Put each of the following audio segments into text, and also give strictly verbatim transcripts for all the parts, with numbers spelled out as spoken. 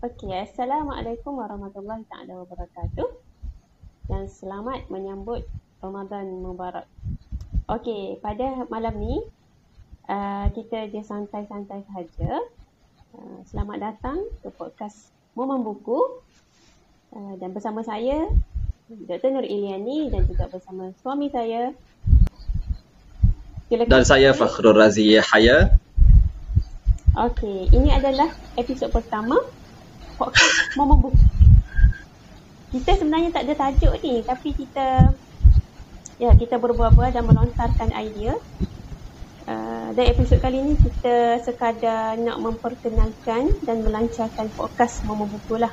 Okey, Assalamualaikum warahmatullahi ta'ala wabarakatuh. Dan selamat menyambut Ramadan Mubarak. Okey, pada malam ni uh, kita je santai-santai sahaja. Uh, selamat datang ke podcast Momen Buku. Uh, dan bersama saya Doktor Nur Ilyani dan juga bersama suami saya. Dan saya Fakhrul Razi Ahya. Okey, ini adalah episod pertama podcast Momen Buku. Kita sebenarnya tak ada tajuk ni, tapi kita ya kita berbual-bual dan melontarkan idea. Uh, dan episod kali ni kita sekadar nak memperkenalkan dan melancarkan podcast Momen Buku lah.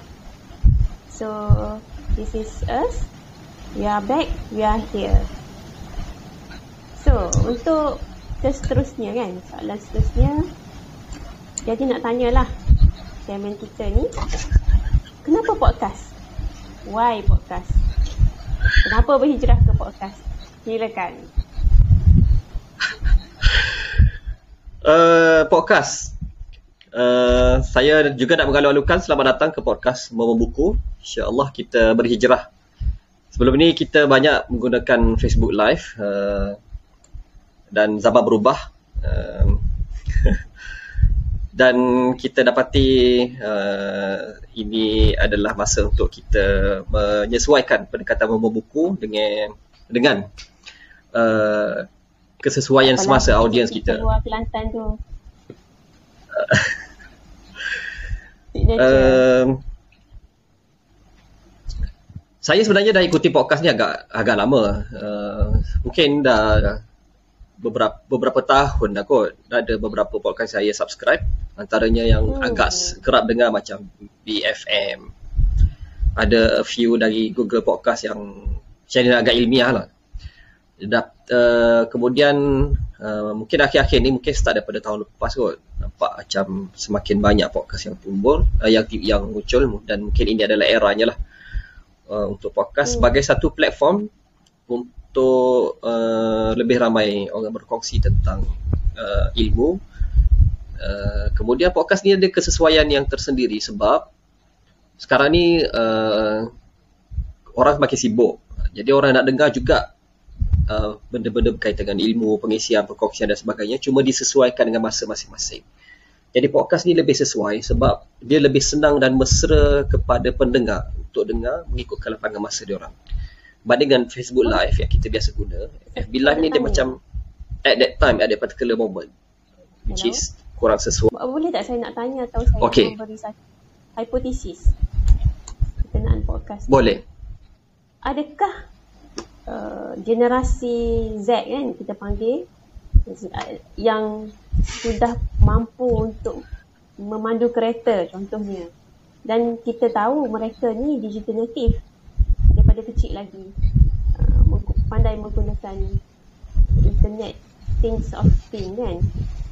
So this is us. We are back, we are here. So untuk seterusnya kan, soalan seterusnya, jadi nak tanyalah segmen kita ni, kenapa podcast? Why podcast? Kenapa berhijrah ke podcast? Silakan. Uh, podcast. Uh, saya juga nak mengalu-alukan selamat datang ke podcast Momen Buku. InsyaAllah kita berhijrah. Sebelum ni kita banyak menggunakan Facebook Live uh, dan zaman berubah. Uh, Dan kita dapati uh, ini adalah masa untuk kita menyesuaikan pendekatan Momen Buku dengan dengan uh, kesesuaian apalah semasa audiens kita. Luar Kelantan tu. uh, saya sebenarnya dah ikuti podcast ni agak agak lama. Uh, mungkin dah beberapa beberapa tahun dah kot. Dah ada beberapa podcast saya subscribe. Antaranya yang hmm. agak kerap dengar macam B F M. Ada a few dari Google Podcast yang channel agak ilmiah lah. Uh, kemudian uh, mungkin akhir-akhir ni, mungkin start daripada tahun lepas kot, nampak macam semakin banyak podcast yang tumbuh, uh, yang, yang muncul. Dan mungkin ini adalah eranya lah uh, untuk podcast hmm. sebagai satu platform untuk uh, lebih ramai orang berkongsi tentang uh, ilmu. Uh, kemudian podcast ni ada kesesuaian yang tersendiri sebab sekarang ni uh, orang makin sibuk. Jadi orang nak dengar juga uh, benda-benda berkaitan dengan ilmu, pengisian, perkongsian dan sebagainya, cuma disesuaikan dengan masa masing-masing. Jadi podcast ni lebih sesuai sebab dia lebih senang dan mesra kepada pendengar untuk dengar mengikut kelapangan masa dia orang. Berbanding dengan Facebook Live yang kita biasa guna, F B Live ni dia macam at that time, at that particular moment, which is kurang sesuai. Boleh tak saya nak tanya atau saya okay. memberi satu hipotesis berkenaan podcast? Boleh. Adakah uh, generasi Z kan kita panggil, yang sudah mampu untuk memandu kereta contohnya, dan kita tahu mereka ni digital native daripada kecil lagi, uh, pandai menggunakan internet, things of thing kan.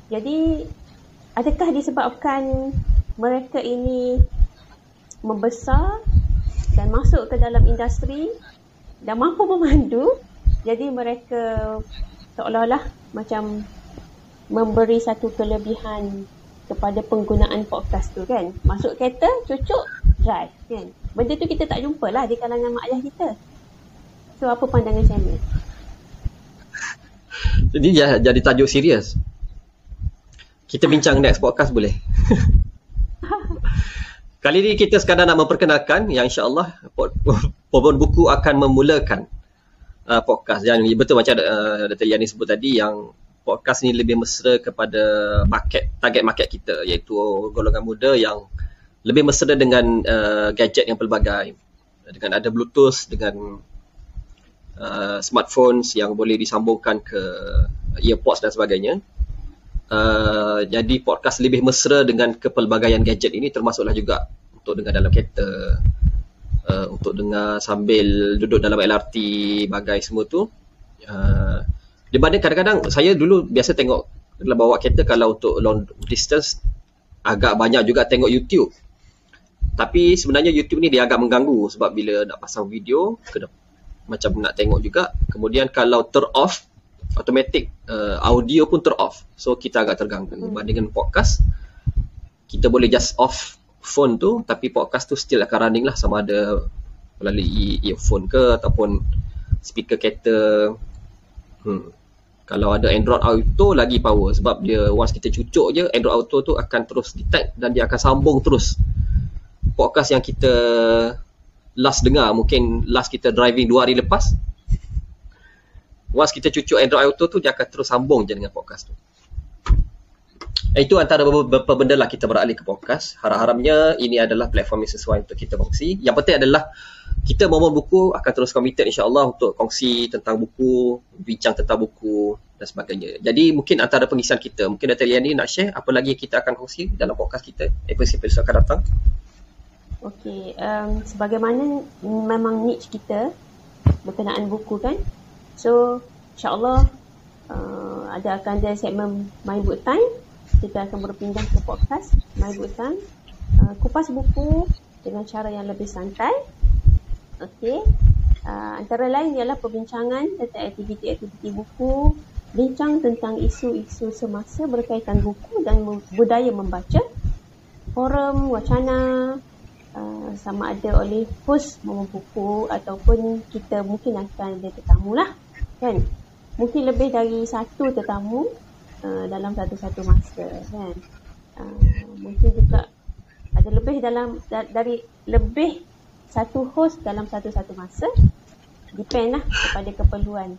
Jadi adakah disebabkan mereka ini membesar dan masuk ke dalam industri dan mampu memandu, jadi mereka seolah-olah macam memberi satu kelebihan kepada penggunaan podcast tu kan. Masuk kereta, cucuk, drive kan. Benda tu kita tak jumpa lah di kalangan mak ayah kita. So apa pandangan saya ni? Jadi jadi tajuk serius. Kita bincang next podcast boleh? Kali ni kita sekadar nak memperkenalkan yang insyaAllah Momen Buku akan memulakan uh, podcast. Dan betul macam uh, Doktor Liani sebut tadi, yang podcast ni lebih mesra kepada market, target market kita, iaitu golongan muda yang lebih mesra dengan uh, gadget yang pelbagai. Dengan ada Bluetooth, dengan uh, smartphones yang boleh disambungkan ke earpods dan sebagainya. Uh, jadi podcast lebih mesra dengan kepelbagaian gadget ini, termasuklah juga untuk dengar dalam kereta, uh, untuk dengar sambil duduk dalam L R T, bagai semua tu. Uh, dibanding kadang-kadang saya dulu biasa tengok dalam bawa kereta, kalau untuk long distance agak banyak juga tengok YouTube. Tapi sebenarnya YouTube ni dia agak mengganggu sebab bila nak pasang video kena macam nak tengok juga. Kemudian kalau turn off automatic, uh, audio pun ter-off. So kita agak terganggu. Berbanding hmm. dengan podcast, kita boleh just off phone tu, tapi podcast tu still akan running lah, sama ada melalui earphone ke ataupun speaker kereta. Hmm. Kalau ada Android Auto lagi power, sebab dia once kita cucuk je, Android Auto tu akan terus detect dan dia akan sambung terus podcast yang kita last dengar. Mungkin last kita driving dua hari lepas, once kita cucuk Android Auto tu, dia akan terus sambung je dengan podcast tu. Itu antara beberapa benda lah kita beralih ke podcast. Harap-harapnya ini adalah platform yang sesuai untuk kita kongsi. Yang penting adalah kita Momen Buku akan terus committed insya-Allah untuk kongsi tentang buku, bincang tentang buku dan sebagainya. Jadi mungkin antara pengisian kita, mungkin Dato' Ilyani nak share apa lagi kita akan kongsi dalam podcast kita episod-episod akan datang. Okey, um, sebagaimana memang niche kita berkenaan buku kan. So insya-Allah uh, ada akan ada segmen My Book Time. Kita akan berpindah ke podcast My Book Time, uh, kupas buku dengan cara yang lebih santai. Okey, uh, antara lain ialah perbincangan tentang aktiviti-aktiviti buku, bincang tentang isu-isu semasa berkaitan buku dan budaya membaca, forum wacana, uh, sama ada oleh host Momen Buku ataupun kita mungkin akan ada tetamu lah kan, mungkin lebih dari satu tetamu dalam satu-satu masa kan. Uh, mungkin juga ada lebih dalam da, dari lebih satu host dalam satu-satu masa, depend lah kepada keperluan.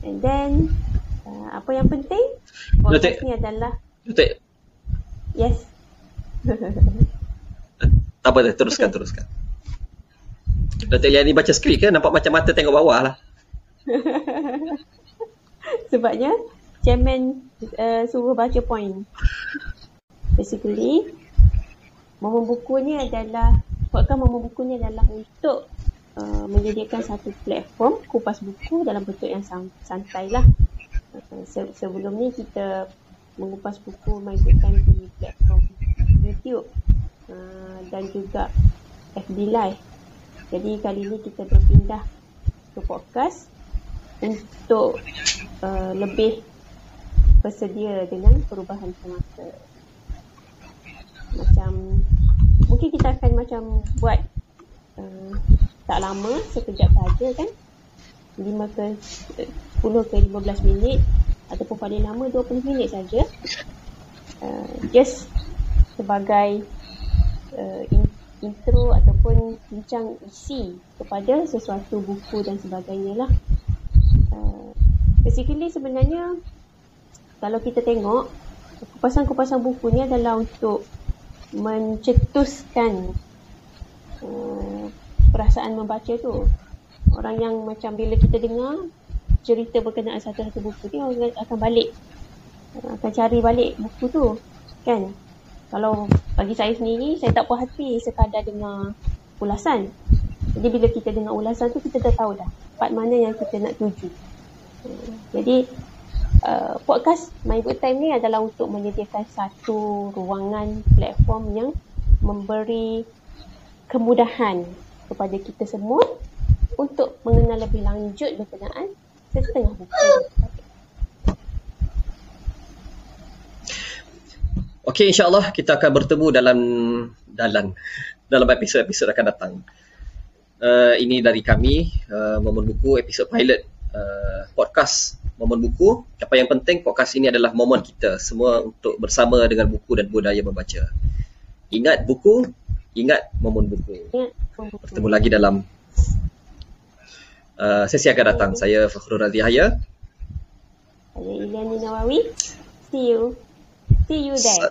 And then uh, apa yang penting podcast ni adalah Lutek. Yes. Tak apa dah, teruskan okay. teruskan Dato' Ilyani baca skrip ke, nampak macam mata tengok bawah lah. Sebabnya Chairman uh, suruh baca point. Basically, Momen Buku ni adalah buatkan Momen Buku ni adalah untuk uh, menyediakan satu platform kupas buku dalam bentuk yang santai lah. Uh, se- sebelum ni kita mengupas buku menggunakan di platform YouTube uh, dan juga F B Live. Jadi kali ni kita berpindah ke podcast untuk uh, lebih bersedia dengan perubahan semasa. Macam mungkin kita akan macam buat uh, tak lama, sekejap saja kan, lima ke sepuluh ke lima belas minit ataupun paling lama dua puluh minit saja, uh, just sebagai uh, intro ataupun bincang isi kepada sesuatu buku dan sebagainya lah. uh, Basically sebenarnya kalau kita tengok, kupasan-kupasan buku ni adalah untuk mencetuskan uh, perasaan membaca tu. Orang yang macam bila kita dengar cerita berkenaan satu-satu buku ni, orang akan balik, akan cari balik buku tu kan. Kalau bagi saya sendiri, saya tak puas hati sekadar dengar ulasan. Jadi bila kita dengar ulasan tu, kita dah tahu dah part mana yang kita nak tuju. uh, Jadi Uh, podcast My Book Time ni adalah untuk menyediakan satu ruangan platform yang memberi kemudahan kepada kita semua untuk mengenal lebih lanjut berkenaan setengah buku. Okey, insya-Allah kita akan bertemu dalam dalam dalam episod-episod akan datang. Uh, ini dari kami uh, Momen Buku episod pilot uh, podcast Momen Buku. Apa yang penting, podcast ini adalah momen kita semua untuk bersama dengan buku dan budaya membaca. Ingat buku, ingat Momen Buku. Bertemu lagi dalam uh, sesi akan datang. Saya Fakhrul Razi Ahya. Saya Laini Nawawi. See you. See you there.